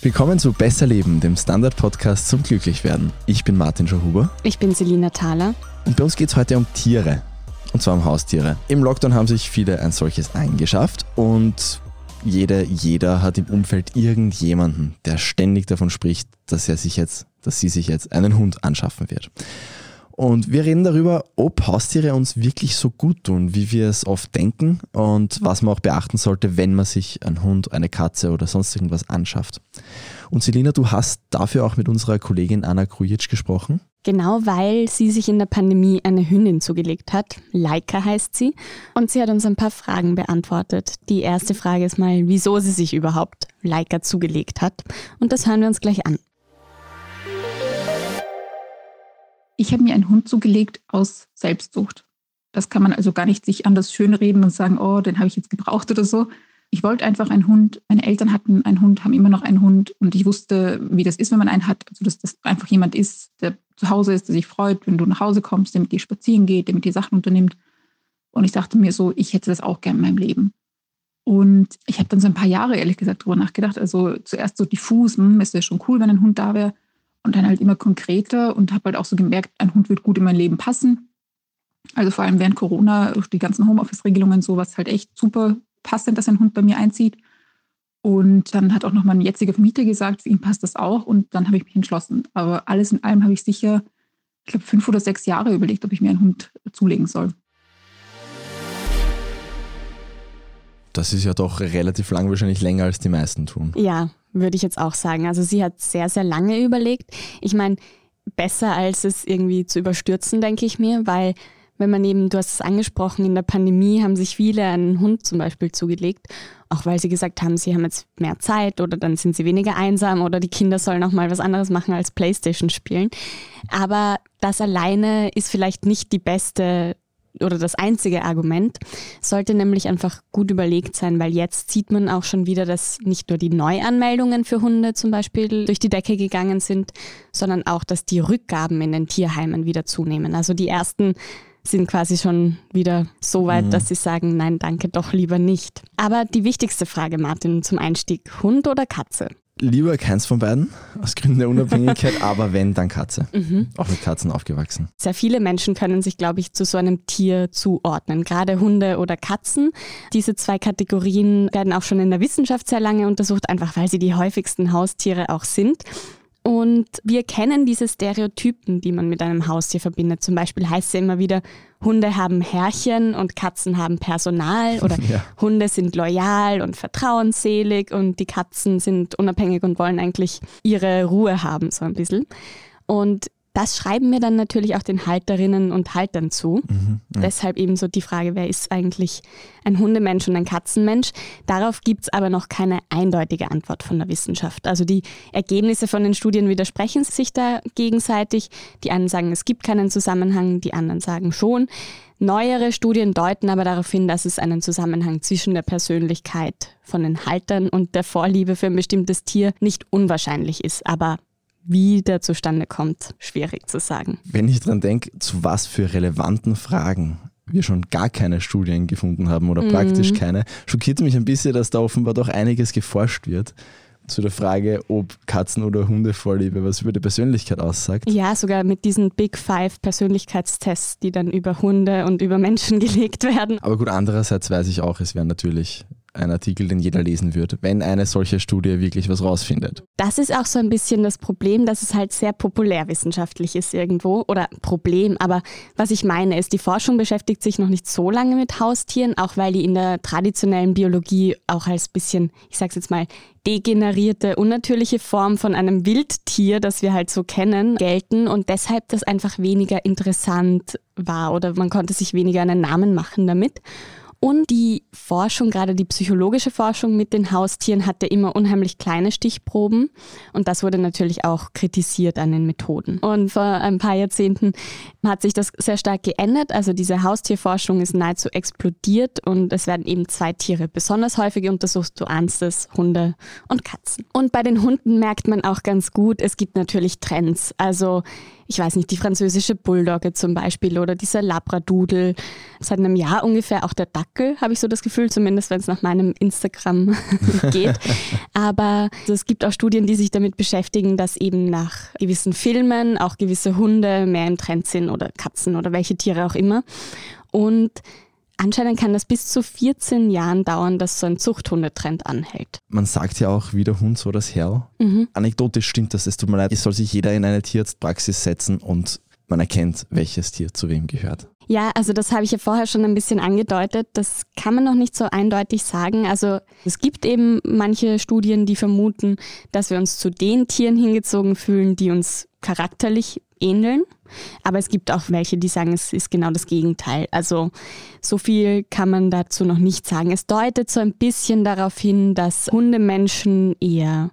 Willkommen zu Besser Leben, dem Standard-Podcast zum Glücklichwerden. Ich bin Martin Schauhuber. Ich bin Selina Thaler. Und bei uns geht es heute um Tiere. Und zwar um Haustiere. Im Lockdown haben sich viele ein solches eingeschafft und jeder hat im Umfeld irgendjemanden, der ständig davon spricht, dass sie sich jetzt einen Hund anschaffen wird. Und wir reden darüber, ob Haustiere uns wirklich so gut tun, wie wir es oft denken und was man auch beachten sollte, wenn man sich einen Hund, eine Katze oder sonst irgendwas anschafft. Und Selina, du hast dafür auch mit unserer Kollegin Anna Krujic gesprochen. Genau, weil sie sich in der Pandemie eine Hündin zugelegt hat. Laika heißt sie. Und sie hat uns ein paar Fragen beantwortet. Die erste Frage ist mal, wieso sie sich überhaupt Laika zugelegt hat. Und das hören wir uns gleich an. Ich habe mir einen Hund zugelegt aus Selbstsucht. Das kann man also gar nicht sich anders schönreden und sagen, oh, den habe ich jetzt gebraucht oder so. Ich wollte einfach einen Hund. Meine Eltern hatten einen Hund, haben immer noch einen Hund. Und ich wusste, wie das ist, wenn man einen hat. Also, dass das einfach jemand ist, der zu Hause ist, der sich freut, wenn du nach Hause kommst, der mit dir spazieren geht, der mit dir Sachen unternimmt. Und ich dachte mir so, ich hätte das auch gerne in meinem Leben. Und ich habe dann so ein paar Jahre, ehrlich gesagt, drüber nachgedacht. Also zuerst so diffus, es wäre schon cool, wenn ein Hund da wäre. Und dann halt immer konkreter und habe halt auch so gemerkt, ein Hund wird gut in mein Leben passen. Also vor allem während Corona, durch die ganzen Homeoffice-Regelungen, so war es halt echt super passend, dass ein Hund bei mir einzieht. Und dann hat auch noch mein jetziger Vermieter gesagt, für ihn passt das auch. Und dann habe ich mich entschlossen. Aber alles in allem habe ich sicher, ich glaube, 5 oder 6 Jahre überlegt, ob ich mir einen Hund zulegen soll. Das ist ja doch relativ lang, wahrscheinlich länger als die meisten tun. Ja, würde ich jetzt auch sagen. Also sie hat sehr, sehr lange überlegt. Ich meine, besser als es irgendwie zu überstürzen, denke ich mir, weil wenn man eben, du hast es angesprochen, in der Pandemie haben sich viele einen Hund zum Beispiel zugelegt, auch weil sie gesagt haben, sie haben jetzt mehr Zeit oder dann sind sie weniger einsam oder die Kinder sollen auch mal was anderes machen als Playstation spielen. Aber das alleine ist vielleicht nicht die beste oder das einzige Argument, sollte nämlich einfach gut überlegt sein, weil jetzt sieht man auch schon wieder, dass nicht nur die Neuanmeldungen für Hunde zum Beispiel durch die Decke gegangen sind, sondern auch, dass die Rückgaben in den Tierheimen wieder zunehmen. Also die ersten sind quasi schon wieder so weit, dass sie sagen, nein, danke, doch lieber nicht. Aber die wichtigste Frage, Martin, zum Einstieg, Hund oder Katze? Lieber keins von beiden, aus Gründen der Unabhängigkeit, aber wenn, dann Katze. Mhm. Auch mit Katzen aufgewachsen. Sehr viele Menschen können sich, glaube ich, zu so einem Tier zuordnen, gerade Hunde oder Katzen. Diese 2 Kategorien werden auch schon in der Wissenschaft sehr lange untersucht, einfach weil sie die häufigsten Haustiere auch sind. Und wir kennen diese Stereotypen, die man mit einem Haustier verbindet. Zum Beispiel heißt es ja immer wieder, Hunde haben Herrchen und Katzen haben Personal oder Hunde sind loyal und vertrauensselig und die Katzen sind unabhängig und wollen eigentlich ihre Ruhe haben, so ein bisschen. Und das schreiben wir dann natürlich auch den Halterinnen und Haltern zu. Deshalb eben so die Frage, wer ist eigentlich ein Hundemensch und ein Katzenmensch? Darauf gibt es aber noch keine eindeutige Antwort von der Wissenschaft. Also die Ergebnisse von den Studien widersprechen sich da gegenseitig. Die einen sagen, es gibt keinen Zusammenhang, die anderen sagen schon. Neuere Studien deuten aber darauf hin, dass es einen Zusammenhang zwischen der Persönlichkeit von den Haltern und der Vorliebe für ein bestimmtes Tier nicht unwahrscheinlich ist, aber wie der zustande kommt, schwierig zu sagen. Wenn ich dran denke, zu was für relevanten Fragen wir schon gar keine Studien gefunden haben oder praktisch keine, schockiert mich ein bisschen, dass da offenbar doch einiges geforscht wird. Zu der Frage, ob Katzen- oder Hundevorliebe was über die Persönlichkeit aussagt. Ja, sogar mit diesen Big 5 Persönlichkeitstests, die dann über Hunde und über Menschen gelegt werden. Aber gut, andererseits weiß ich auch, es wären natürlich ein Artikel, den jeder lesen würde, wenn eine solche Studie wirklich was rausfindet. Das ist auch so ein bisschen das Problem, dass es halt sehr populärwissenschaftlich ist irgendwo. Oder Problem, aber was ich meine ist, die Forschung beschäftigt sich noch nicht so lange mit Haustieren, auch weil die in der traditionellen Biologie auch als bisschen, ich sag's jetzt mal, degenerierte, unnatürliche Form von einem Wildtier, das wir halt so kennen, gelten und deshalb das einfach weniger interessant war oder man konnte sich weniger einen Namen machen damit. Und die Forschung, gerade die psychologische Forschung mit den Haustieren, hatte immer unheimlich kleine Stichproben. Und das wurde natürlich auch kritisiert an den Methoden. Und vor ein paar Jahrzehnten hat sich das sehr stark geändert. Also diese Haustierforschung ist nahezu explodiert und es werden eben zwei Tiere besonders häufig untersucht. Du ahnst es, Hunde und Katzen. Und bei den Hunden merkt man auch ganz gut, es gibt natürlich Trends. Also ich weiß nicht, die französische Bulldogge zum Beispiel oder dieser Labradudel. Seit einem Jahr ungefähr auch der Dackel, habe ich so das Gefühl, zumindest wenn es nach meinem Instagram geht. Aber also es gibt auch Studien, die sich damit beschäftigen, dass eben nach gewissen Filmen auch gewisse Hunde mehr im Trend sind oder Katzen oder welche Tiere auch immer. Und anscheinend kann das bis zu 14 Jahren dauern, dass so ein Zuchthundetrend anhält. Man sagt ja auch, wie der Hund, so das Herr. Mhm. Anekdotisch stimmt das, es tut mir leid. Es soll sich jeder in eine Tierarztpraxis setzen und man erkennt, welches Tier zu wem gehört. Ja, also das habe ich ja vorher schon ein bisschen angedeutet. Das kann man noch nicht so eindeutig sagen. Also es gibt eben manche Studien, die vermuten, dass wir uns zu den Tieren hingezogen fühlen, die uns charakterlich ähneln. Aber es gibt auch welche, die sagen, es ist genau das Gegenteil. Also so viel kann man dazu noch nicht sagen. Es deutet so ein bisschen darauf hin, dass Hundemenschen eher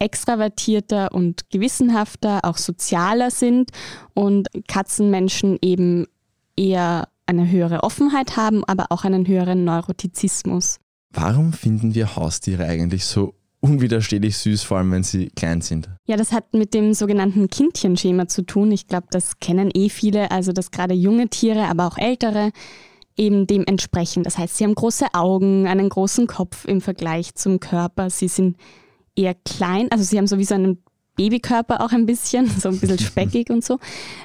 extravertierter und gewissenhafter, auch sozialer sind und Katzenmenschen eben eher eine höhere Offenheit haben, aber auch einen höheren Neurotizismus. Warum finden wir Haustiere eigentlich so unwiderstehlich süß, vor allem wenn sie klein sind? Ja, das hat mit dem sogenannten Kindchenschema zu tun. Ich glaube, das kennen viele, also dass gerade junge Tiere, aber auch ältere, eben dem entsprechen. Das heißt, sie haben große Augen, einen großen Kopf im Vergleich zum Körper. Sie sind eher klein, also sie haben so wie so einen Babykörper auch ein bisschen, so ein bisschen speckig und so,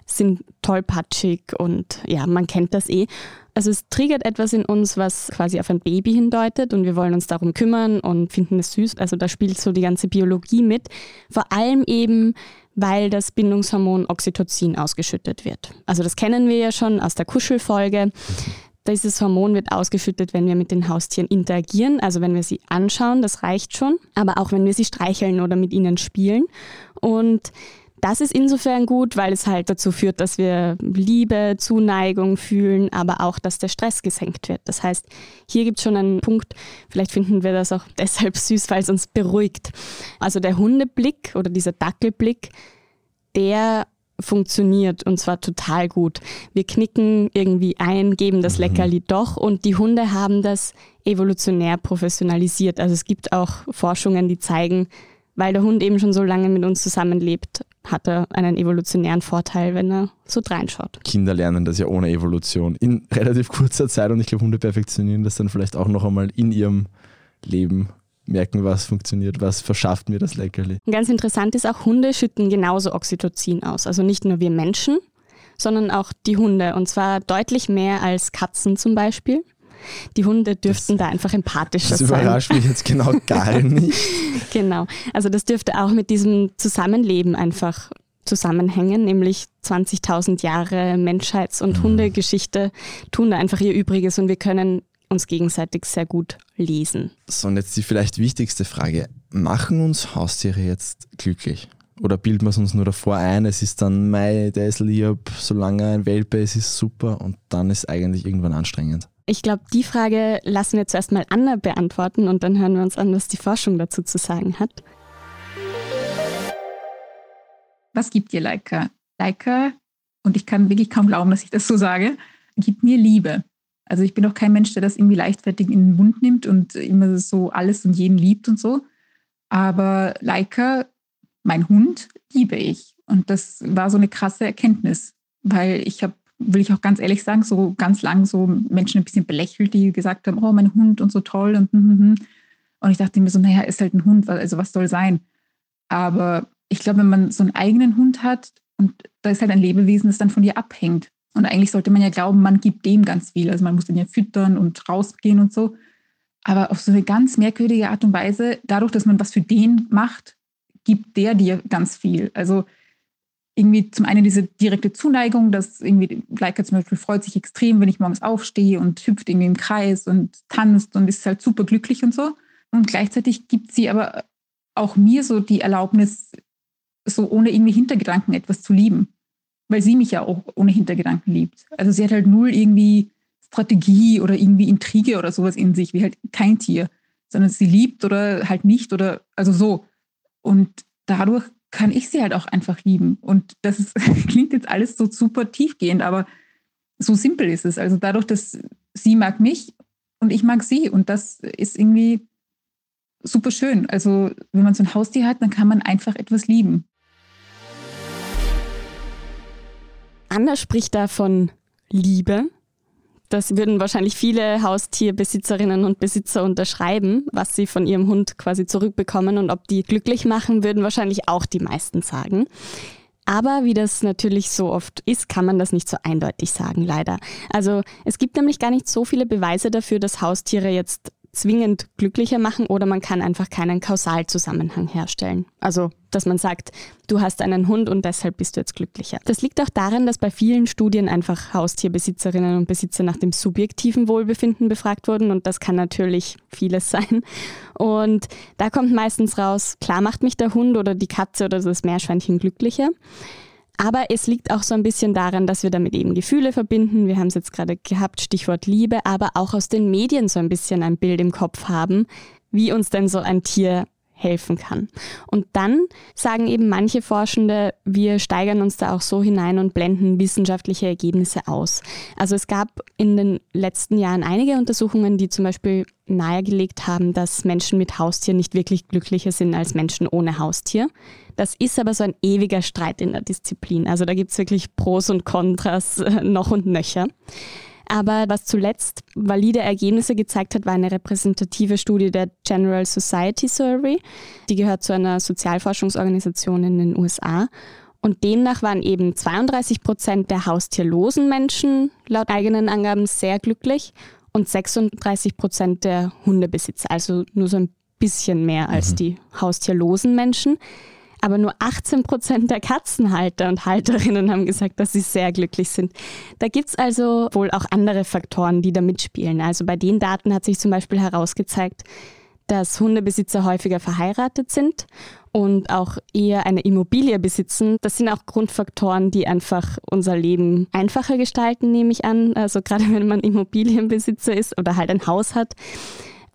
sind tollpatschig und ja, man kennt das eh. Also es triggert etwas in uns, was quasi auf ein Baby hindeutet und wir wollen uns darum kümmern und finden es süß. Also da spielt so die ganze Biologie mit, vor allem eben, weil das Bindungshormon Oxytocin ausgeschüttet wird. Also das kennen wir ja schon aus der Kuschelfolge. Dieses Hormon wird ausgeschüttet, wenn wir mit den Haustieren interagieren, also wenn wir sie anschauen, das reicht schon, aber auch wenn wir sie streicheln oder mit ihnen spielen. Und das ist insofern gut, weil es halt dazu führt, dass wir Liebe, Zuneigung fühlen, aber auch, dass der Stress gesenkt wird. Das heißt, hier gibt es schon einen Punkt, vielleicht finden wir das auch deshalb süß, weil es uns beruhigt. Also der Hundeblick oder dieser Dackelblick, der funktioniert und zwar total gut. Wir knicken irgendwie ein, geben das Leckerli doch und die Hunde haben das evolutionär professionalisiert. Also es gibt auch Forschungen, die zeigen, weil der Hund eben schon so lange mit uns zusammenlebt, hat er einen evolutionären Vorteil, wenn er so reinschaut. Kinder lernen das ja ohne Evolution in relativ kurzer Zeit und ich glaube, Hunde perfektionieren das dann vielleicht auch noch einmal in ihrem Leben. Merken, was funktioniert, was verschafft mir das Leckerli. Und ganz interessant ist auch, Hunde schütten genauso Oxytocin aus. Also nicht nur wir Menschen, sondern auch die Hunde. Und zwar deutlich mehr als Katzen zum Beispiel. Die Hunde dürften da einfach empathischer sein. Das überrascht mich jetzt genau gar nicht. Genau. Also das dürfte auch mit diesem Zusammenleben einfach zusammenhängen, nämlich 20.000 Jahre Menschheits- und Hundegeschichte tun da einfach ihr Übriges und wir können uns gegenseitig sehr gut lesen. So, und jetzt die vielleicht wichtigste Frage. Machen uns Haustiere jetzt glücklich? Oder bilden wir es uns nur davor ein, es ist dann, mei, der ist lieb, solange er ein Welpe ist, ist super und dann ist eigentlich irgendwann anstrengend? Ich glaube, die Frage lassen wir zuerst mal Anna beantworten und dann hören wir uns an, was die Forschung dazu zu sagen hat. Was gibt dir Laika? Laika, und ich kann wirklich kaum glauben, dass ich das so sage, gibt mir Liebe. Also ich bin auch kein Mensch, der das irgendwie leichtfertig in den Mund nimmt und immer so alles und jeden liebt und so. Aber Laika, mein Hund, liebe ich. Und das war so eine krasse Erkenntnis, weil ich habe, will ich auch ganz ehrlich sagen, so ganz lang so Menschen ein bisschen belächelt, die gesagt haben, oh, mein Hund und so toll und Und ich dachte mir so, naja, ist halt ein Hund, also was soll sein? Aber ich glaube, wenn man so einen eigenen Hund hat und da ist halt ein Lebewesen, das dann von dir abhängt. Und eigentlich sollte man ja glauben, man gibt dem ganz viel. Also man muss den ja füttern und rausgehen und so. Aber auf so eine ganz merkwürdige Art und Weise, dadurch, dass man was für den macht, gibt der dir ganz viel. Also irgendwie zum einen diese direkte Zuneigung, dass irgendwie Laika zum Beispiel freut sich extrem, wenn ich morgens aufstehe und hüpft irgendwie im Kreis und tanzt und ist halt super glücklich und so. Und gleichzeitig gibt sie aber auch mir so die Erlaubnis, so ohne irgendwie Hintergedanken etwas zu lieben. Weil sie mich ja auch ohne Hintergedanken liebt. Also sie hat halt null irgendwie Strategie oder irgendwie Intrige oder sowas in sich, wie halt kein Tier, sondern sie liebt oder halt nicht oder also so. Und dadurch kann ich sie halt auch einfach lieben. Und das ist, klingt jetzt alles so super tiefgehend, aber so simpel ist es. Also dadurch, dass sie mag mich und ich mag sie. Und das ist irgendwie super schön. Also wenn man so ein Haustier hat, dann kann man einfach etwas lieben. Anna spricht da von Liebe. Das würden wahrscheinlich viele Haustierbesitzerinnen und Besitzer unterschreiben, was sie von ihrem Hund quasi zurückbekommen und ob die glücklich machen, würden wahrscheinlich auch die meisten sagen. Aber wie das natürlich so oft ist, kann man das nicht so eindeutig sagen, leider. Also es gibt nämlich gar nicht so viele Beweise dafür, dass Haustiere jetzt zwingend glücklicher machen oder man kann einfach keinen Kausalzusammenhang herstellen. Also, dass man sagt, du hast einen Hund und deshalb bist du jetzt glücklicher. Das liegt auch daran, dass bei vielen Studien einfach Haustierbesitzerinnen und Besitzer nach dem subjektiven Wohlbefinden befragt wurden und das kann natürlich vieles sein. Und da kommt meistens raus, klar macht mich der Hund oder die Katze oder das Meerschweinchen glücklicher. Aber es liegt auch so ein bisschen daran, dass wir damit eben Gefühle verbinden. Wir haben es jetzt gerade gehabt, Stichwort Liebe, aber auch aus den Medien so ein bisschen ein Bild im Kopf haben, wie uns denn so ein Tier helfen kann. Und dann sagen eben manche Forschende, wir steigern uns da auch so hinein und blenden wissenschaftliche Ergebnisse aus. Also es gab in den letzten Jahren einige Untersuchungen, die zum Beispiel nahegelegt haben, dass Menschen mit Haustier nicht wirklich glücklicher sind als Menschen ohne Haustier. Das ist aber so ein ewiger Streit in der Disziplin. Also da gibt es wirklich Pros und Kontras noch und nöcher. Aber was zuletzt valide Ergebnisse gezeigt hat, war eine repräsentative Studie der General Society Survey. Die gehört zu einer Sozialforschungsorganisation in den USA. Und demnach waren eben 32% der haustierlosen Menschen laut eigenen Angaben sehr glücklich und 36% der Hundebesitzer, also nur so ein bisschen mehr als die haustierlosen Menschen. Aber nur 18% der Katzenhalter und Halterinnen haben gesagt, dass sie sehr glücklich sind. Da gibt es also wohl auch andere Faktoren, die da mitspielen. Also bei den Daten hat sich zum Beispiel herausgezeigt, dass Hundebesitzer häufiger verheiratet sind und auch eher eine Immobilie besitzen. Das sind auch Grundfaktoren, die einfach unser Leben einfacher gestalten, nehme ich an. Also gerade wenn man Immobilienbesitzer ist oder halt ein Haus hat.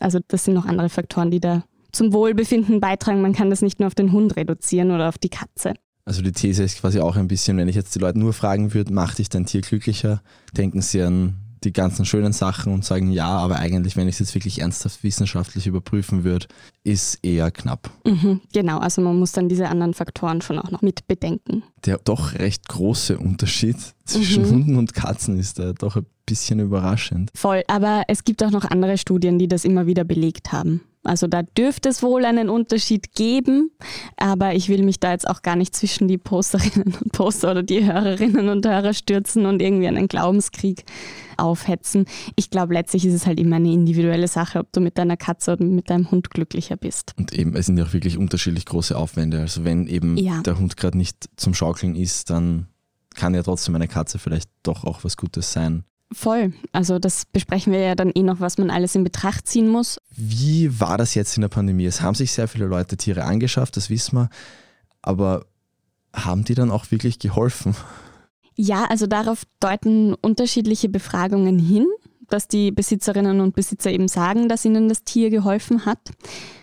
Also das sind noch andere Faktoren, die da zum Wohlbefinden beitragen. Man kann das nicht nur auf den Hund reduzieren oder auf die Katze. Also die These ist quasi auch ein bisschen, wenn ich jetzt die Leute nur fragen würde, macht dich dein Tier glücklicher, denken sie an die ganzen schönen Sachen und sagen ja, aber eigentlich, wenn ich es jetzt wirklich ernsthaft wissenschaftlich überprüfen würde, ist eher knapp. Mhm, genau, also man muss dann diese anderen Faktoren schon auch noch mit bedenken. Der doch recht große Unterschied zwischen Hunden und Katzen ist da doch ein bisschen überraschend. Voll, aber es gibt auch noch andere Studien, die das immer wieder belegt haben. Also da dürfte es wohl einen Unterschied geben, aber ich will mich da jetzt auch gar nicht zwischen die Posterinnen und Poster oder die Hörerinnen und Hörer stürzen und irgendwie einen Glaubenskrieg aufhetzen. Ich glaube, letztlich ist es halt immer eine individuelle Sache, ob du mit deiner Katze oder mit deinem Hund glücklicher bist. Und eben, es sind ja auch wirklich unterschiedlich große Aufwände. Also wenn eben der Hund gerade nicht zum Schaukeln ist, dann kann ja trotzdem eine Katze vielleicht doch auch was Gutes sein. Voll. Also das besprechen wir ja dann eh noch, was man alles in Betracht ziehen muss. Wie war das jetzt in der Pandemie? Es haben sich sehr viele Leute Tiere angeschafft, das wissen wir. Aber haben die dann auch wirklich geholfen? Ja, also darauf deuten unterschiedliche Befragungen hin, dass die Besitzerinnen und Besitzer eben sagen, dass ihnen das Tier geholfen hat.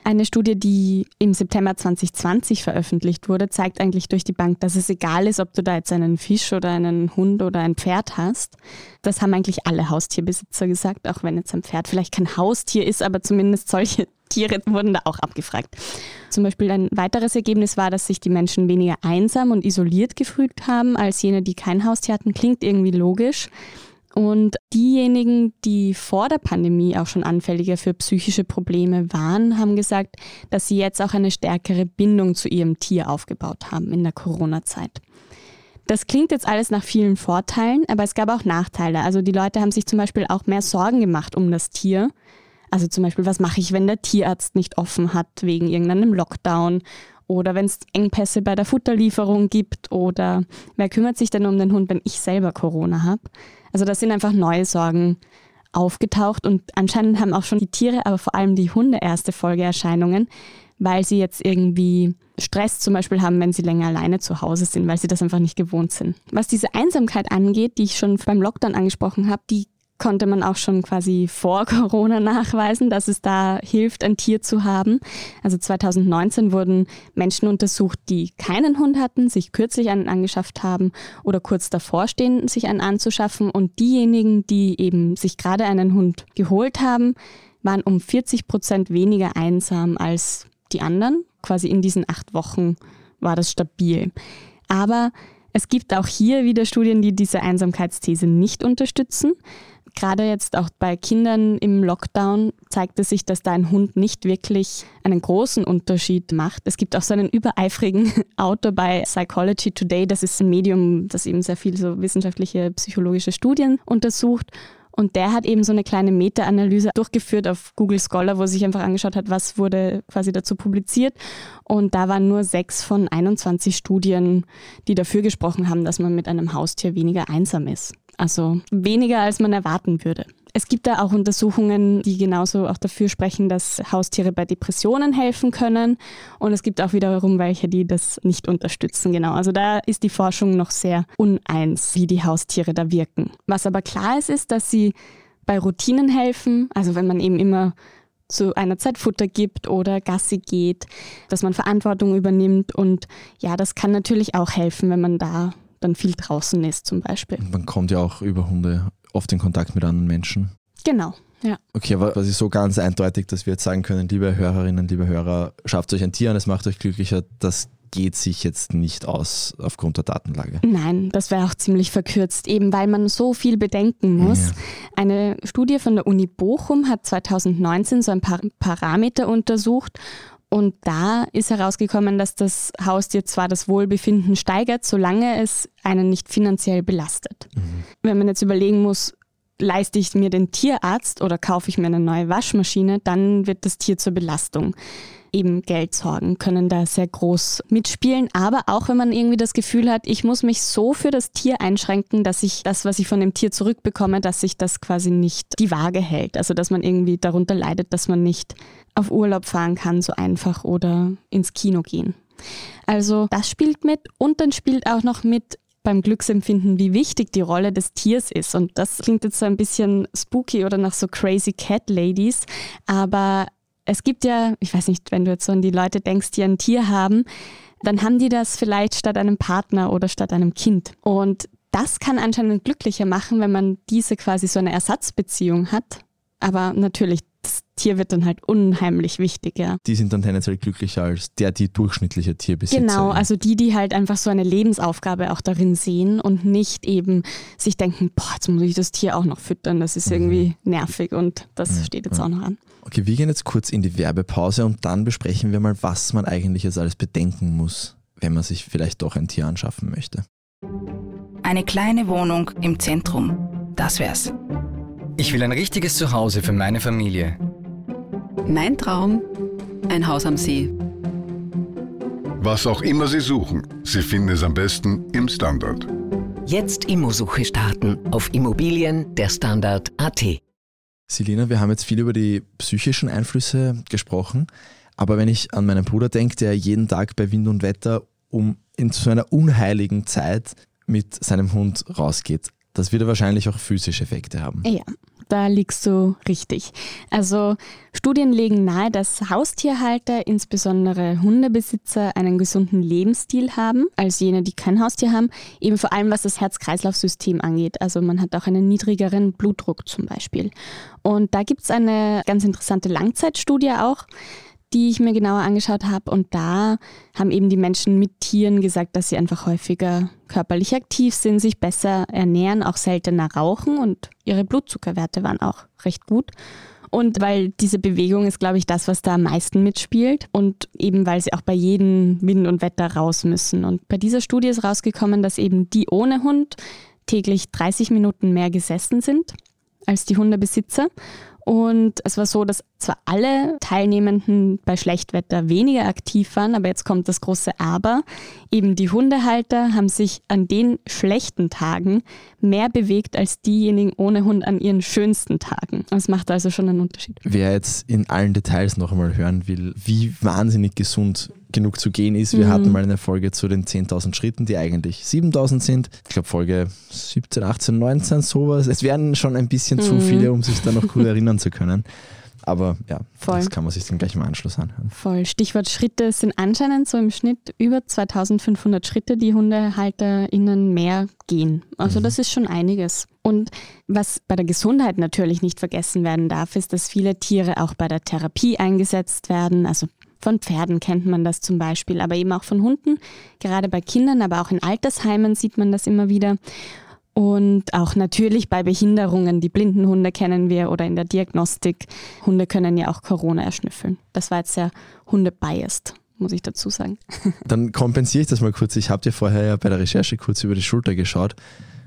Eine Studie, die im September 2020 veröffentlicht wurde, zeigt eigentlich durch die Bank, dass es egal ist, ob du da jetzt einen Fisch oder einen Hund oder ein Pferd hast. Das haben eigentlich alle Haustierbesitzer gesagt, auch wenn jetzt ein Pferd vielleicht kein Haustier ist, aber zumindest solche Tiere wurden da auch abgefragt. Zum Beispiel ein weiteres Ergebnis war, dass sich die Menschen weniger einsam und isoliert gefühlt haben als jene, die kein Haustier hatten. Klingt irgendwie logisch. Und diejenigen, die vor der Pandemie auch schon anfälliger für psychische Probleme waren, haben gesagt, dass sie jetzt auch eine stärkere Bindung zu ihrem Tier aufgebaut haben in der Corona-Zeit. Das klingt jetzt alles nach vielen Vorteilen, aber es gab auch Nachteile. Also die Leute haben sich zum Beispiel auch mehr Sorgen gemacht um das Tier. Also zum Beispiel, was mache ich, wenn der Tierarzt nicht offen hat wegen irgendeinem Lockdown? Oder wenn es Engpässe bei der Futterlieferung gibt oder wer kümmert sich denn um den Hund, wenn ich selber Corona habe? Also da sind einfach neue Sorgen aufgetaucht und anscheinend haben auch schon die Tiere, aber vor allem die Hunde erste Folgeerscheinungen, weil sie jetzt irgendwie Stress zum Beispiel haben, wenn sie länger alleine zu Hause sind, weil sie das einfach nicht gewohnt sind. Was diese Einsamkeit angeht, die ich schon beim Lockdown angesprochen habe, die konnte man auch schon quasi vor Corona nachweisen, dass es da hilft, ein Tier zu haben. Also 2019 wurden Menschen untersucht, die keinen Hund hatten, sich kürzlich einen angeschafft haben oder kurz davor stehen, sich einen anzuschaffen. Und diejenigen, die eben sich gerade einen Hund geholt haben, waren um 40% weniger einsam als die anderen. Quasi in diesen 8 Wochen war das stabil. Aber es gibt auch hier wieder Studien, die diese Einsamkeitsthese nicht unterstützen. Gerade jetzt auch bei Kindern im Lockdown zeigte sich, dass da ein Hund nicht wirklich einen großen Unterschied macht. Es gibt auch so einen übereifrigen Autor bei Psychology Today. Das ist ein Medium, das eben sehr viel so wissenschaftliche, psychologische Studien untersucht. Und der hat eben so eine kleine Meta-Analyse durchgeführt auf Google Scholar, wo sich einfach angeschaut hat, was wurde quasi dazu publiziert. Und da waren nur 6 von 21 Studien, die dafür gesprochen haben, dass man mit einem Haustier weniger einsam ist. Also weniger, als man erwarten würde. Es gibt da auch Untersuchungen, die genauso auch dafür sprechen, dass Haustiere bei Depressionen helfen können. Und es gibt auch wiederum welche, die das nicht unterstützen. Genau, also da ist die Forschung noch sehr uneins, wie die Haustiere da wirken. Was aber klar ist, ist, dass sie bei Routinen helfen. Also wenn man eben immer zu einer Zeit Futter gibt oder Gassi geht, dass man Verantwortung übernimmt. Und ja, das kann natürlich auch helfen, wenn man da dann viel draußen ist zum Beispiel. Man kommt ja auch über Hunde oft in Kontakt mit anderen Menschen. Genau, ja. Okay, aber das ist so ganz eindeutig, dass wir jetzt sagen können, liebe Hörerinnen, liebe Hörer, schafft euch ein Tier an, es macht euch glücklicher, das geht sich jetzt nicht aus aufgrund der Datenlage. Nein, das wäre auch ziemlich verkürzt, eben weil man so viel bedenken muss. Ja. Eine Studie von der Uni Bochum hat 2019 so ein paar Parameter untersucht. Und da ist herausgekommen, dass das Haustier zwar das Wohlbefinden steigert, solange es einen nicht finanziell belastet. Mhm. Wenn man jetzt überlegen muss, leiste ich mir den Tierarzt oder kaufe ich mir eine neue Waschmaschine, dann wird das Tier zur Belastung. Eben Geldsorgen können da sehr groß mitspielen, aber auch wenn man irgendwie das Gefühl hat, ich muss mich so für das Tier einschränken, dass ich das, was ich von dem Tier zurückbekomme, dass sich das quasi nicht die Waage hält. Also dass man irgendwie darunter leidet, dass man nicht auf Urlaub fahren kann so einfach oder ins Kino gehen. Also das spielt mit und dann spielt auch noch mit beim Glücksempfinden, wie wichtig die Rolle des Tiers ist. Und das klingt jetzt so ein bisschen spooky oder nach so Crazy Cat Ladies, aber es gibt ja, ich weiß nicht, wenn du jetzt so an die Leute denkst, die ein Tier haben, dann haben die das vielleicht statt einem Partner oder statt einem Kind. Und das kann anscheinend glücklicher machen, wenn man diese quasi so eine Ersatzbeziehung hat. Aber natürlich, das Tier wird dann halt unheimlich wichtig, ja. Die sind dann tendenziell glücklicher als die durchschnittliche Tierbesitzer. Genau, also die halt einfach so eine Lebensaufgabe auch darin sehen und nicht eben sich denken, boah, jetzt muss ich das Tier auch noch füttern, das ist irgendwie nervig und das steht jetzt auch noch an. Okay, wir gehen jetzt kurz in die Werbepause und dann besprechen wir mal, was man eigentlich jetzt alles bedenken muss, wenn man sich vielleicht doch ein Tier anschaffen möchte. Eine kleine Wohnung im Zentrum, das wär's. Ich will ein richtiges Zuhause für meine Familie. Mein Traum, ein Haus am See. Was auch immer Sie suchen, Sie finden es am besten im Standard. Jetzt Immosuche starten auf Immobilien der Standard.at. Selina, wir haben jetzt viel über die psychischen Einflüsse gesprochen, aber wenn ich an meinen Bruder denke, der jeden Tag bei Wind und Wetter in so einer unheiligen Zeit mit seinem Hund rausgeht, das wird ja wahrscheinlich auch physische Effekte haben. Ja, da liegst du richtig. Also Studien legen nahe, dass Haustierhalter, insbesondere Hundebesitzer, einen gesunden Lebensstil haben, als jene, die kein Haustier haben, eben vor allem was das Herz-Kreislauf-System angeht. Also man hat auch einen niedrigeren Blutdruck zum Beispiel. Und da gibt es eine ganz interessante Langzeitstudie auch, die ich mir genauer angeschaut habe. Und da haben eben die Menschen mit Tieren gesagt, dass sie einfach häufiger körperlich aktiv sind, sich besser ernähren, auch seltener rauchen und ihre Blutzuckerwerte waren auch recht gut. Und weil diese Bewegung ist, glaube ich, das, was da am meisten mitspielt und eben weil sie auch bei jedem Wind und Wetter raus müssen. Und bei dieser Studie ist rausgekommen, dass eben die ohne Hund täglich 30 Minuten mehr gesessen sind als die Hundebesitzer. Und es war so, dass zwar alle Teilnehmenden bei Schlechtwetter weniger aktiv waren, aber jetzt kommt das große Aber. Eben die Hundehalter haben sich an den schlechten Tagen mehr bewegt als diejenigen ohne Hund an ihren schönsten Tagen. Das macht also schon einen Unterschied. Wer jetzt in allen Details noch einmal hören will, wie wahnsinnig gesund genug zu gehen ist. Wir hatten mal eine Folge zu den 10.000 Schritten, die eigentlich 7.000 sind. Ich glaube Folge 17, 18, 19, sowas. Es wären schon ein bisschen zu viele, um sich da noch gut erinnern zu können. Aber ja, das kann man sich dann gleich im Anschluss anhören. Voll. Stichwort Schritte. Es sind anscheinend so im Schnitt über 2500 Schritte, die HundehalterInnen mehr gehen. Also das ist schon einiges. Und was bei der Gesundheit natürlich nicht vergessen werden darf, ist, dass viele Tiere auch bei der Therapie eingesetzt werden. Also von Pferden kennt man das zum Beispiel, aber eben auch von Hunden. Gerade bei Kindern, aber auch in Altersheimen sieht man das immer wieder. Und auch natürlich bei Behinderungen, die Blindenhunde kennen wir, oder in der Diagnostik. Hunde können ja auch Corona erschnüffeln. Das war jetzt sehr hunde-biased, muss ich dazu sagen. Dann kompensiere ich das mal kurz. Ich habe dir vorher ja bei der Recherche kurz über die Schulter geschaut.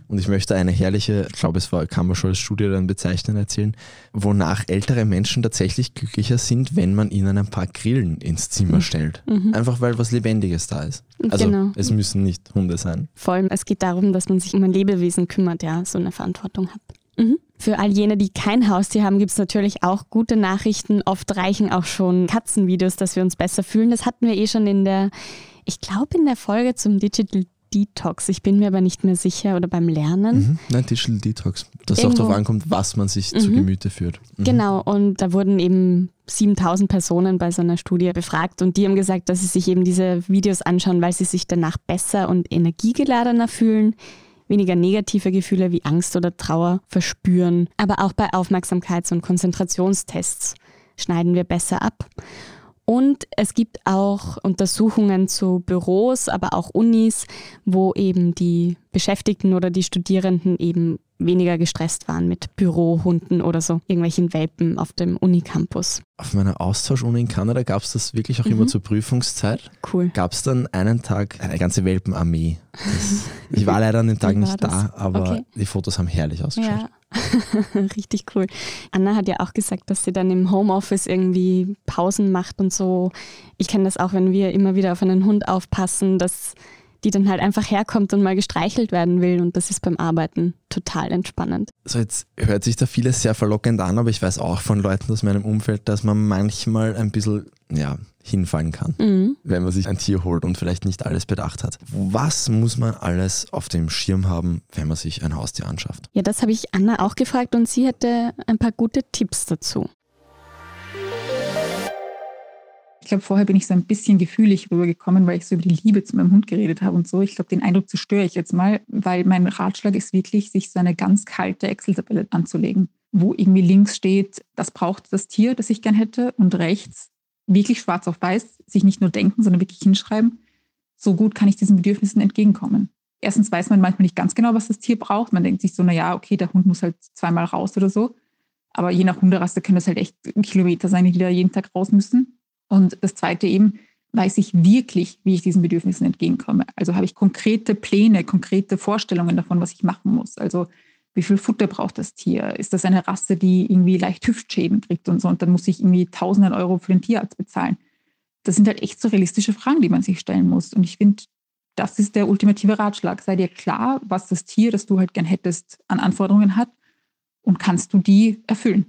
Und ich möchte eine herrliche, ich glaube, kann man schon als Studie dann bezeichnen, erzählen, wonach ältere Menschen tatsächlich glücklicher sind, wenn man ihnen ein paar Grillen ins Zimmer stellt. Einfach weil was Lebendiges da ist. Also es müssen nicht Hunde sein. Vor allem, es geht darum, dass man sich um ein Lebewesen kümmert, ja, so eine Verantwortung hat. Für all jene, die kein Haustier haben, gibt es natürlich auch gute Nachrichten. Oft reichen auch schon Katzenvideos, dass wir uns besser fühlen. Das hatten wir eh schon in der Folge zum Digital Detox. Ich bin mir aber nicht mehr sicher, oder beim Lernen. Nein, Digital Detox. Dass es auch darauf ankommt, was man sich zu Gemüte führt. Genau, und da wurden eben 7000 Personen bei so einer Studie befragt und die haben gesagt, dass sie sich eben diese Videos anschauen, weil sie sich danach besser und energiegeladener fühlen, weniger negative Gefühle wie Angst oder Trauer verspüren. Aber auch bei Aufmerksamkeits- und Konzentrationstests schneiden wir besser ab. Und es gibt auch Untersuchungen zu Büros, aber auch Unis, wo eben die Beschäftigten oder die Studierenden eben weniger gestresst waren mit Bürohunden oder so irgendwelchen Welpen auf dem Unicampus. Auf meiner Austauschuni in Kanada gab es das wirklich auch immer zur Prüfungszeit. Cool. Gab es dann einen Tag eine ganze Welpenarmee. Ich war leider an dem Tag nicht da, aber die Fotos haben herrlich ausgeschaut. Ja. Richtig cool. Anna hat ja auch gesagt, dass sie dann im Homeoffice irgendwie Pausen macht und so. Ich kenne das auch, wenn wir immer wieder auf einen Hund aufpassen, dass die dann halt einfach herkommt und mal gestreichelt werden will, und das ist beim Arbeiten total entspannend. So, jetzt hört sich da vieles sehr verlockend an, aber ich weiß auch von Leuten aus meinem Umfeld, dass man manchmal ein bisschen hinfallen kann, wenn man sich ein Tier holt und vielleicht nicht alles bedacht hat. Was muss man alles auf dem Schirm haben, wenn man sich ein Haustier anschafft? Ja, das habe ich Anna auch gefragt und sie hatte ein paar gute Tipps dazu. Ich glaube, vorher bin ich so ein bisschen gefühlig rübergekommen, weil ich so über die Liebe zu meinem Hund geredet habe und so. Ich glaube, den Eindruck zerstöre ich jetzt mal, weil mein Ratschlag ist wirklich, sich so eine ganz kalte Excel-Tabelle anzulegen, wo irgendwie links steht, das braucht das Tier, das ich gern hätte, und rechts wirklich schwarz auf weiß, sich nicht nur denken, sondern wirklich hinschreiben, so gut kann ich diesen Bedürfnissen entgegenkommen. Erstens weiß man manchmal nicht ganz genau, was das Tier braucht. Man denkt sich so, der Hund muss halt zweimal raus oder so. Aber je nach Hunderasse können das halt echt Kilometer sein, die da jeden Tag raus müssen. Und das Zweite eben, weiß ich wirklich, wie ich diesen Bedürfnissen entgegenkomme. Also habe ich konkrete Pläne, konkrete Vorstellungen davon, was ich machen muss. Also wie viel Futter braucht das Tier? Ist das eine Rasse, die irgendwie leicht Hüftschäden kriegt und so? Und dann muss ich irgendwie Tausenden Euro für den Tierarzt bezahlen. Das sind halt echt so realistische Fragen, die man sich stellen muss. Und ich finde, das ist der ultimative Ratschlag. Sei dir klar, was das Tier, das du halt gern hättest, an Anforderungen hat, und kannst du die erfüllen.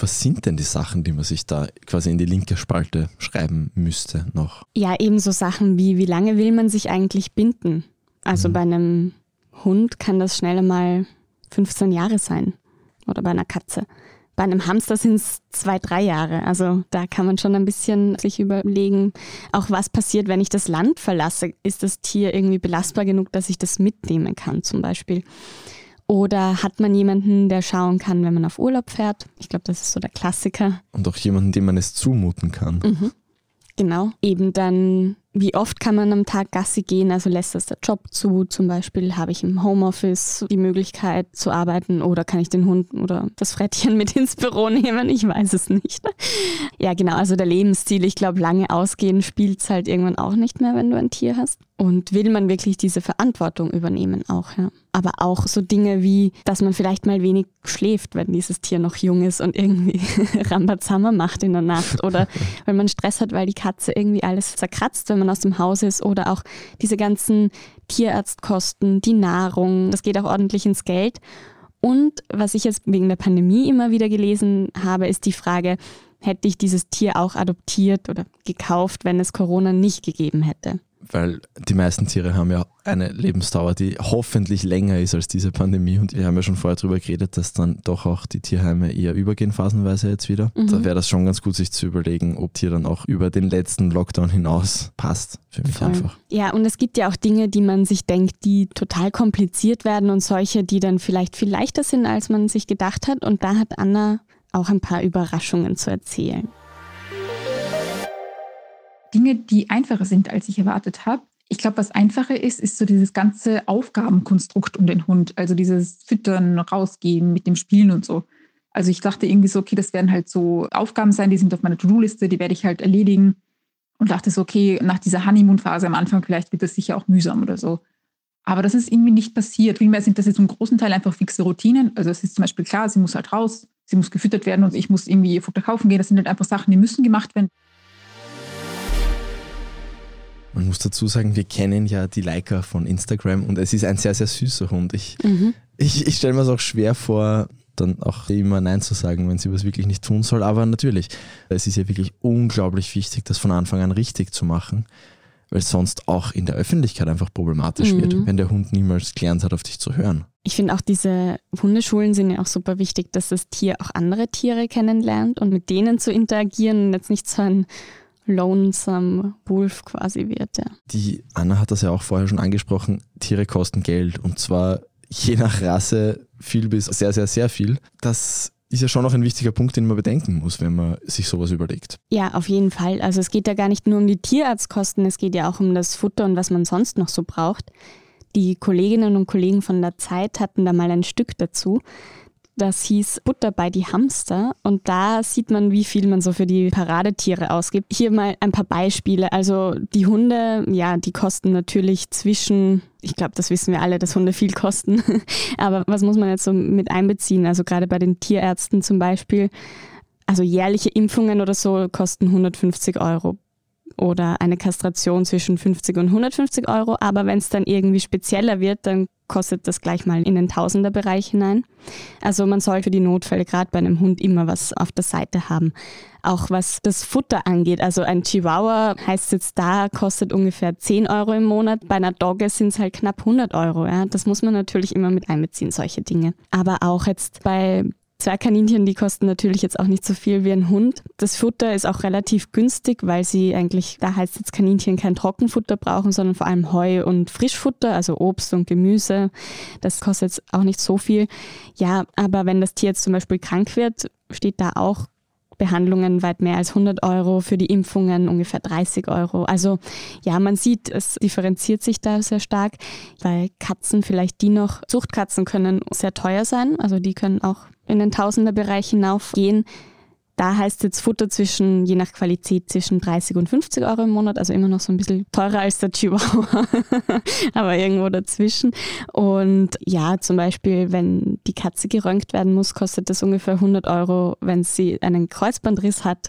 Was sind denn die Sachen, die man sich da quasi in die linke Spalte schreiben müsste noch? Ja, eben so Sachen wie lange will man sich eigentlich binden? Also bei einem Hund kann das schnell mal 15 Jahre sein, oder bei einer Katze. Bei einem Hamster sind es 2-3 Jahre. Also da kann man schon ein bisschen sich überlegen, auch was passiert, wenn ich das Land verlasse. Ist das Tier irgendwie belastbar genug, dass ich das mitnehmen kann zum Beispiel? Oder hat man jemanden, der schauen kann, wenn man auf Urlaub fährt? Ich glaube, das ist so der Klassiker. Und auch jemanden, dem man es zumuten kann. Genau. Eben dann, wie oft kann man am Tag Gassi gehen? Also lässt das der Job zu? Zum Beispiel, habe ich im Homeoffice die Möglichkeit zu arbeiten? Oder kann ich den Hund oder das Frettchen mit ins Büro nehmen? Ich weiß es nicht. Ja, genau. Also der Lebensstil. Ich glaube, lange ausgehen spielt es halt irgendwann auch nicht mehr, wenn du ein Tier hast. Und will man wirklich diese Verantwortung übernehmen auch, ja. Aber auch so Dinge wie, dass man vielleicht mal wenig schläft, wenn dieses Tier noch jung ist und irgendwie Rambazamba macht in der Nacht, oder wenn man Stress hat, weil die Katze irgendwie alles zerkratzt, wenn man aus dem Haus ist, oder auch diese ganzen Tierarztkosten, die Nahrung, das geht auch ordentlich ins Geld. Und was ich jetzt wegen der Pandemie immer wieder gelesen habe, ist die Frage, hätte ich dieses Tier auch adoptiert oder gekauft, wenn es Corona nicht gegeben hätte. Weil die meisten Tiere haben ja eine Lebensdauer, die hoffentlich länger ist als diese Pandemie. Und wir haben ja schon vorher darüber geredet, dass dann doch auch die Tierheime eher übergehen phasenweise jetzt wieder. Mhm. Da wäre das schon ganz gut, sich zu überlegen, ob Tier dann auch über den letzten Lockdown hinaus passt. Für mich einfach. Ja, und es gibt ja auch Dinge, die man sich denkt, die total kompliziert werden und solche, die dann vielleicht viel leichter sind, als man sich gedacht hat. Und da hat Anna auch ein paar Überraschungen zu erzählen. Dinge, die einfacher sind, als ich erwartet habe. Ich glaube, was einfacher ist, ist so dieses ganze Aufgabenkonstrukt um den Hund. Also dieses Füttern, Rausgehen, mit dem Spielen und so. Also ich dachte irgendwie so, okay, das werden halt so Aufgaben sein, die sind auf meiner To-Do-Liste, die werde ich halt erledigen. Und dachte so, okay, nach dieser Honeymoon-Phase am Anfang vielleicht wird das sicher auch mühsam oder so. Aber das ist irgendwie nicht passiert. Vielmehr sind das jetzt zum großen Teil einfach fixe Routinen. Also es ist zum Beispiel klar, sie muss halt raus, sie muss gefüttert werden und ich muss irgendwie ihr Futter kaufen gehen. Das sind halt einfach Sachen, die müssen gemacht werden. Man muss dazu sagen, wir kennen ja die Laika von Instagram und es ist ein sehr, sehr süßer Hund. Ich stelle mir es auch schwer vor, dann auch immer Nein zu sagen, wenn sie was wirklich nicht tun soll. Aber natürlich, es ist ja wirklich unglaublich wichtig, das von Anfang an richtig zu machen, weil es sonst auch in der Öffentlichkeit einfach problematisch wird, wenn der Hund niemals gelernt hat, auf dich zu hören. Ich finde auch, diese Hundeschulen sind ja auch super wichtig, dass das Tier auch andere Tiere kennenlernt und mit denen zu interagieren und jetzt nicht so ein Lonesome Wolf quasi wird, ja. Die Anna hat das ja auch vorher schon angesprochen, Tiere kosten Geld und zwar je nach Rasse viel bis sehr, sehr, sehr viel. Das ist ja schon noch ein wichtiger Punkt, den man bedenken muss, wenn man sich sowas überlegt. Ja, auf jeden Fall. Also es geht ja gar nicht nur um die Tierarztkosten, es geht ja auch um das Futter und was man sonst noch so braucht. Die Kolleginnen und Kollegen von der Zeit hatten da mal ein Stück dazu. Das hieß Butter bei die Hamster und da sieht man, wie viel man so für die Paradetiere ausgibt. Hier mal ein paar Beispiele. Also die Hunde, ja, die kosten natürlich zwischen, ich glaube, das wissen wir alle, dass Hunde viel kosten. Aber was muss man jetzt so mit einbeziehen? Also gerade bei den Tierärzten zum Beispiel, also jährliche Impfungen oder so kosten 150 € oder eine Kastration zwischen 50 und 150 €. Aber wenn es dann irgendwie spezieller wird, dann kostet das gleich mal in den Tausenderbereich hinein. Also man soll für die Notfälle gerade bei einem Hund immer was auf der Seite haben. Auch was das Futter angeht, also ein Chihuahua heißt jetzt da, kostet ungefähr 10 € im Monat, bei einer Dogge sind es halt knapp 100 €. Ja? Das muss man natürlich immer mit einbeziehen, solche Dinge. Aber auch jetzt bei Zwergkaninchen, die kosten natürlich jetzt auch nicht so viel wie ein Hund. Das Futter ist auch relativ günstig, weil sie eigentlich, da heißt jetzt Kaninchen, kein Trockenfutter brauchen, sondern vor allem Heu und Frischfutter, also Obst und Gemüse. Das kostet jetzt auch nicht so viel. Ja, aber wenn das Tier jetzt zum Beispiel krank wird, steht da auch Behandlungen weit mehr als 100 €, für die Impfungen ungefähr 30 €. Also ja, man sieht, es differenziert sich da sehr stark, weil Katzen vielleicht die noch, Zuchtkatzen können sehr teuer sein, also die können auch in den Tausenderbereich hinaufgehen. Da heißt jetzt Futter zwischen, je nach Qualität, zwischen 30 und 50 € im Monat, also immer noch so ein bisschen teurer als der Chihuahua, aber irgendwo dazwischen. Und ja, zum Beispiel, wenn die Katze geröntgt werden muss, kostet das ungefähr 100 €. Wenn sie einen Kreuzbandriss hat,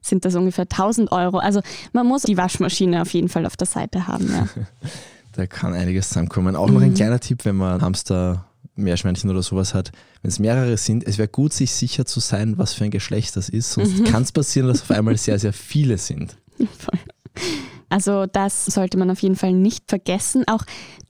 sind das ungefähr 1000 €. Also man muss die Waschmaschine auf jeden Fall auf der Seite haben. Ja. Da kann einiges zusammenkommen. Auch noch ein kleiner Tipp, wenn man Hamster, Meerschweinchen oder sowas hat, wenn es mehrere sind, es wäre gut, sich sicher zu sein, was für ein Geschlecht das ist, sonst kann es passieren, dass auf einmal sehr, sehr viele sind. Voll. Also das sollte man auf jeden Fall nicht vergessen. Auch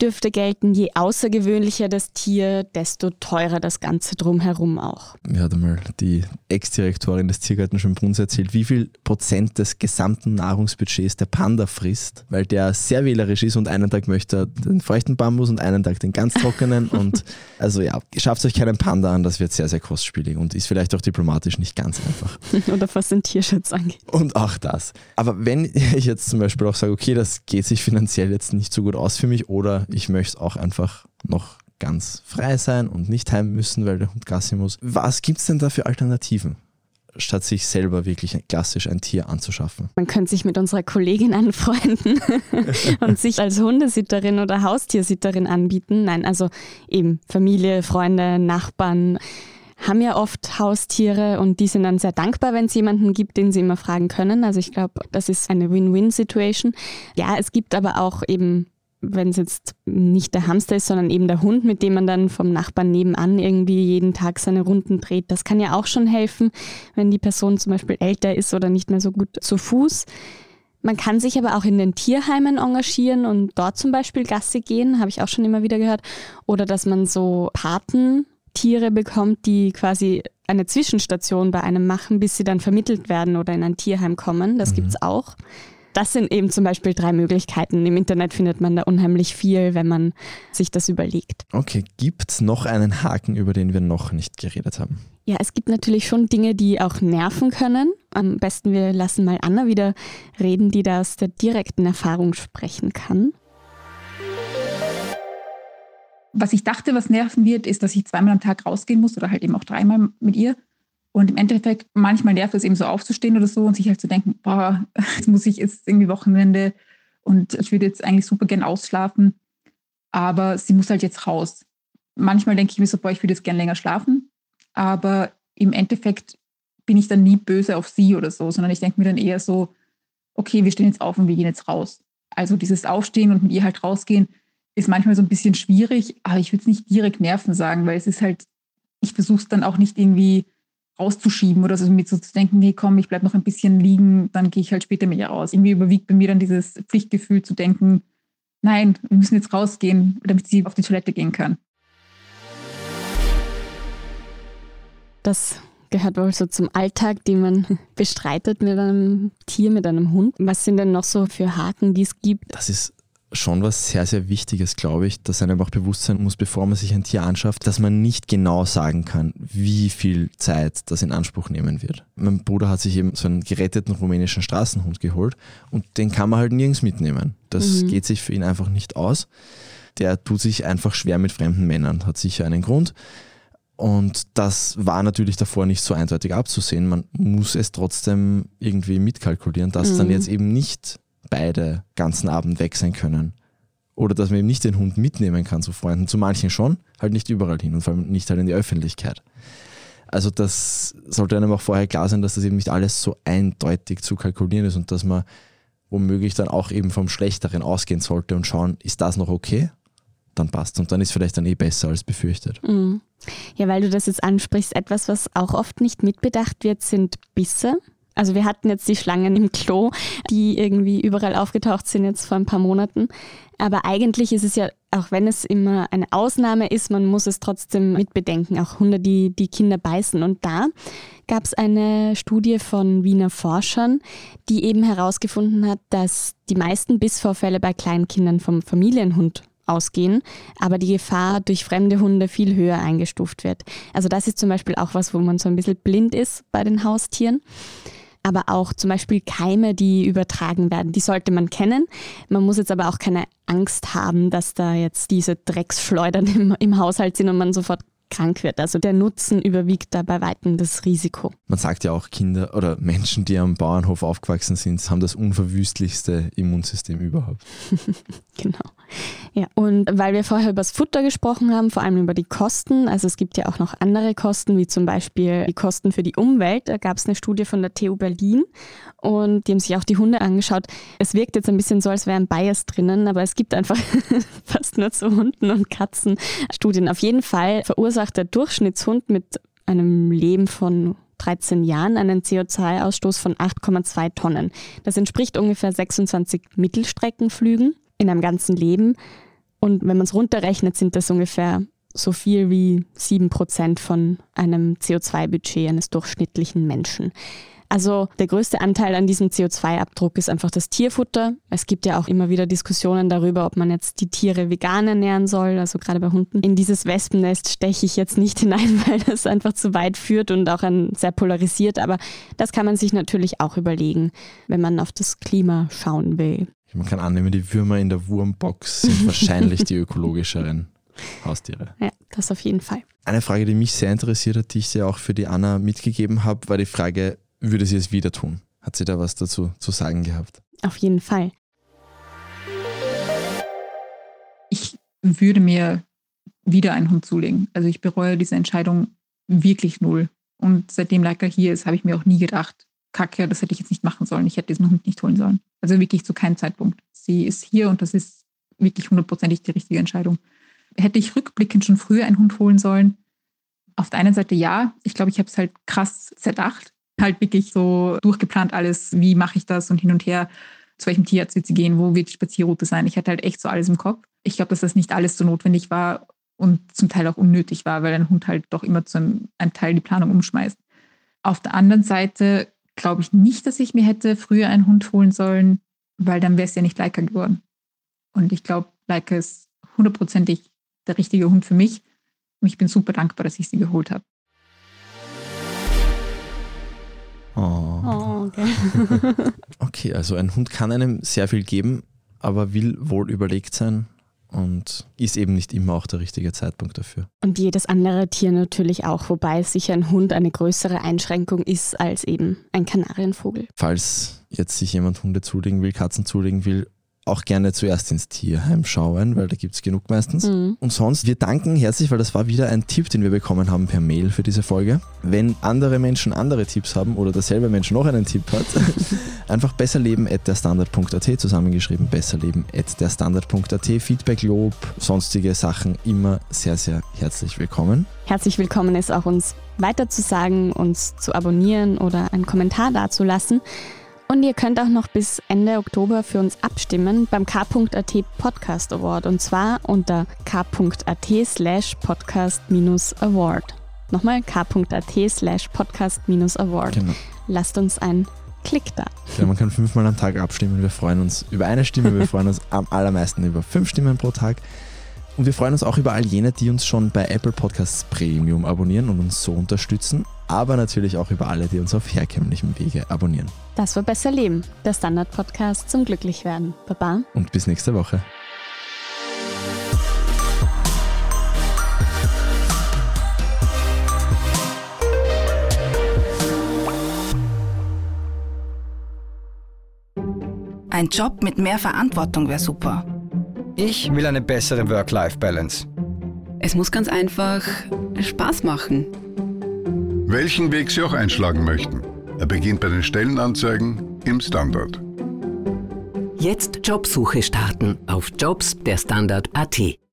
dürfte gelten, je außergewöhnlicher das Tier, desto teurer das Ganze drumherum auch. Mir hat einmal die Ex-Direktorin des Tiergarten Schönbrunn erzählt, wie viel Prozent des gesamten Nahrungsbudgets der Panda frisst, weil der sehr wählerisch ist und einen Tag möchte er den feuchten Bambus und einen Tag den ganz trockenen. Und also ja, schafft euch keinen Panda an, das wird sehr, sehr kostspielig und ist vielleicht auch diplomatisch nicht ganz einfach. Oder was den Tierschutz angeht. Und auch das. Aber wenn ich jetzt zum Beispiel auch sage, okay, das geht sich finanziell jetzt nicht so gut aus für mich oder ich möchte auch einfach noch ganz frei sein und nicht heim müssen, weil der Hund Gassi muss. Was gibt es denn da für Alternativen, statt sich selber wirklich klassisch ein Tier anzuschaffen? Man könnte sich mit unserer Kollegin anfreunden und sich als Hundesitterin oder Haustiersitterin anbieten. Nein, also eben Familie, Freunde, Nachbarn haben ja oft Haustiere und die sind dann sehr dankbar, wenn es jemanden gibt, den sie immer fragen können. Also ich glaube, das ist eine Win-Win-Situation. Ja, es gibt aber auch eben wenn es jetzt nicht der Hamster ist, sondern eben der Hund, mit dem man dann vom Nachbarn nebenan irgendwie jeden Tag seine Runden dreht. Das kann ja auch schon helfen, wenn die Person zum Beispiel älter ist oder nicht mehr so gut zu Fuß. Man kann sich aber auch in den Tierheimen engagieren und dort zum Beispiel Gassi gehen, habe ich auch schon immer wieder gehört. Oder dass man so Patentiere bekommt, die quasi eine Zwischenstation bei einem machen, bis sie dann vermittelt werden oder in ein Tierheim kommen. Das gibt's auch. Das sind eben zum Beispiel 3 Möglichkeiten. Im Internet findet man da unheimlich viel, wenn man sich das überlegt. Okay, gibt's noch einen Haken, über den wir noch nicht geredet haben? Ja, es gibt natürlich schon Dinge, die auch nerven können. Am besten wir lassen mal Anna wieder reden, die da aus der direkten Erfahrung sprechen kann. Was ich dachte, was nerven wird, ist, dass ich 2-mal am Tag rausgehen muss oder halt eben auch 3-mal mit ihr. Und im Endeffekt, manchmal nervt es eben so aufzustehen oder so und sich halt zu denken, boah, jetzt irgendwie Wochenende und ich würde jetzt eigentlich super gern ausschlafen, aber sie muss halt jetzt raus. Manchmal denke ich mir so, boah, ich würde jetzt gern länger schlafen, aber im Endeffekt bin ich dann nie böse auf sie oder so, sondern ich denke mir dann eher so, okay, wir stehen jetzt auf und wir gehen jetzt raus. Also dieses Aufstehen und mit ihr halt rausgehen ist manchmal so ein bisschen schwierig, aber ich würde es nicht direkt nerven sagen, weil es ist halt, ich versuche es dann auch nicht irgendwie rauszuschieben oder so, mir so zu denken, nee, komm, ich bleibe noch ein bisschen liegen, dann gehe ich halt später mit ihr raus. Irgendwie überwiegt bei mir dann dieses Pflichtgefühl zu denken, nein, wir müssen jetzt rausgehen, damit sie auf die Toilette gehen kann. Das gehört wohl so zum Alltag, den man bestreitet mit einem Tier, mit einem Hund. Was sind denn noch so für Haken, die es gibt? Das ist schon was sehr, sehr Wichtiges, glaube ich, dass einem auch bewusst sein muss, bevor man sich ein Tier anschafft, dass man nicht genau sagen kann, wie viel Zeit das in Anspruch nehmen wird. Mein Bruder hat sich eben so einen geretteten rumänischen Straßenhund geholt und den kann man halt nirgends mitnehmen. Das geht sich für ihn einfach nicht aus. Der tut sich einfach schwer mit fremden Männern, hat sicher einen Grund. Und das war natürlich davor nicht so eindeutig abzusehen. Man muss es trotzdem irgendwie mitkalkulieren, dass dann jetzt eben nicht beide ganzen Abend weg sein können. Oder dass man eben nicht den Hund mitnehmen kann zu Freunden. Zu manchen schon, halt nicht überall hin und vor allem nicht halt in die Öffentlichkeit. Also das sollte einem auch vorher klar sein, dass das eben nicht alles so eindeutig zu kalkulieren ist und dass man womöglich dann auch eben vom Schlechteren ausgehen sollte und schauen, ist das noch okay? Dann passt und dann ist vielleicht dann eh besser als befürchtet. Mhm. Ja, weil du das jetzt ansprichst, etwas, was auch oft nicht mitbedacht wird, sind Bisse. Also wir hatten jetzt die Schlangen im Klo, die irgendwie überall aufgetaucht sind jetzt vor ein paar Monaten. Aber eigentlich ist es ja, auch wenn es immer eine Ausnahme ist, man muss es trotzdem mitbedenken. Auch Hunde, die Kinder beißen. Und da gab es eine Studie von Wiener Forschern, die eben herausgefunden hat, dass die meisten Bissvorfälle bei Kleinkindern vom Familienhund ausgehen, aber die Gefahr durch fremde Hunde viel höher eingestuft wird. Also das ist zum Beispiel auch was, wo man so ein bisschen blind ist bei den Haustieren. Aber auch zum Beispiel Keime, die übertragen werden, die sollte man kennen. Man muss jetzt aber auch keine Angst haben, dass da jetzt diese Drecksschleudern im Haushalt sind und man sofort krank wird. Also der Nutzen überwiegt da bei weitem das Risiko. Man sagt ja auch, Kinder oder Menschen, die am Bauernhof aufgewachsen sind, haben das unverwüstlichste Immunsystem überhaupt. Genau. Ja, und weil wir vorher über das Futter gesprochen haben, vor allem über die Kosten, also es gibt ja auch noch andere Kosten, wie zum Beispiel die Kosten für die Umwelt. Da gab es eine Studie von der TU Berlin und die haben sich auch die Hunde angeschaut. Es wirkt jetzt ein bisschen so, als wäre ein Bias drinnen, aber es gibt einfach fast nur zu Hunden und Katzen Studien. Auf jeden Fall verursacht der Durchschnittshund mit einem Leben von 13 Jahren einen CO2-Ausstoß von 8,2 Tonnen. Das entspricht ungefähr 26 Mittelstreckenflügen in einem ganzen Leben. Und wenn man es runterrechnet, sind das ungefähr so viel wie 7% von einem CO2-Budget eines durchschnittlichen Menschen. Also der größte Anteil an diesem CO2-Abdruck ist einfach das Tierfutter. Es gibt ja auch immer wieder Diskussionen darüber, ob man jetzt die Tiere vegan ernähren soll, also gerade bei Hunden. In dieses Wespennest steche ich jetzt nicht hinein, weil das einfach zu weit führt und auch sehr polarisiert. Aber das kann man sich natürlich auch überlegen, wenn man auf das Klima schauen will. Man kann annehmen, die Würmer in der Wurmbox sind wahrscheinlich die ökologischeren Haustiere. Ja, das auf jeden Fall. Eine Frage, die mich sehr interessiert hat, die ich dir auch für die Anna mitgegeben habe, war die Frage, würde sie es wieder tun? Hat sie da was dazu zu sagen gehabt? Auf jeden Fall. Ich würde mir wieder einen Hund zulegen. Also ich bereue diese Entscheidung wirklich null. Und seitdem Laika hier ist, habe ich mir auch nie gedacht, Kacke, das hätte ich jetzt nicht machen sollen. Ich hätte diesen Hund nicht holen sollen. Also wirklich zu keinem Zeitpunkt. Sie ist hier und das ist wirklich hundertprozentig die richtige Entscheidung. Hätte ich rückblickend schon früher einen Hund holen sollen? Auf der einen Seite ja. Ich glaube, ich habe es halt krass zerdacht. Halt wirklich so durchgeplant alles, wie mache ich das und hin und her, zu welchem Tierarzt wird sie gehen, wo wird die Spazierroute sein. Ich hatte halt echt so alles im Kopf. Ich glaube, dass das nicht alles so notwendig war und zum Teil auch unnötig war, weil ein Hund halt doch immer zu einem Teil die Planung umschmeißt. Auf der anderen Seite glaube ich nicht, dass ich mir hätte früher einen Hund holen sollen, weil dann wäre es ja nicht Laika geworden. Und ich glaube, Laika ist hundertprozentig der richtige Hund für mich. Und ich bin super dankbar, dass ich sie geholt habe. Oh, okay. Okay, also ein Hund kann einem sehr viel geben, aber will wohl überlegt sein und ist eben nicht immer auch der richtige Zeitpunkt dafür. Und jedes andere Tier natürlich auch, wobei sicher ein Hund eine größere Einschränkung ist als eben ein Kanarienvogel. Falls jetzt sich jemand Hunde zulegen will, Katzen zulegen will, auch gerne zuerst ins Tierheim schauen, weil da gibt es genug meistens. Mhm. Und sonst, wir danken herzlich, weil das war wieder ein Tipp, den wir bekommen haben per Mail für diese Folge. Wenn andere Menschen andere Tipps haben oder derselbe Mensch noch einen Tipp hat, einfach besserleben@derstandard.at, zusammengeschrieben besserleben@derstandard.at. Feedback, Lob, sonstige Sachen immer sehr, sehr herzlich willkommen. Herzlich willkommen ist auch, uns weiterzusagen, uns zu abonnieren oder einen Kommentar dazulassen. Und ihr könnt auch noch bis Ende Oktober für uns abstimmen beim k.at Podcast Award, und zwar unter k.at/Podcast-Award. Nochmal k.at/Podcast-Award. Genau. Lasst uns einen Klick da. Ja, man kann 5-mal am Tag abstimmen. Wir freuen uns über eine Stimme, wir freuen uns am allermeisten über 5 Stimmen pro Tag. Und wir freuen uns auch über all jene, die uns schon bei Apple Podcasts Premium abonnieren und uns so unterstützen, aber natürlich auch über alle, die uns auf herkömmlichem Wege abonnieren. Das war Besser Leben, der Standard-Podcast zum Glücklichwerden. Baba. Und bis nächste Woche. Ein Job mit mehr Verantwortung wäre super. Ich will eine bessere Work-Life-Balance. Es muss ganz einfach Spaß machen. Welchen Weg Sie auch einschlagen möchten, er beginnt bei den Stellenanzeigen im Standard. Jetzt Jobsuche starten auf jobs.derstandard.at.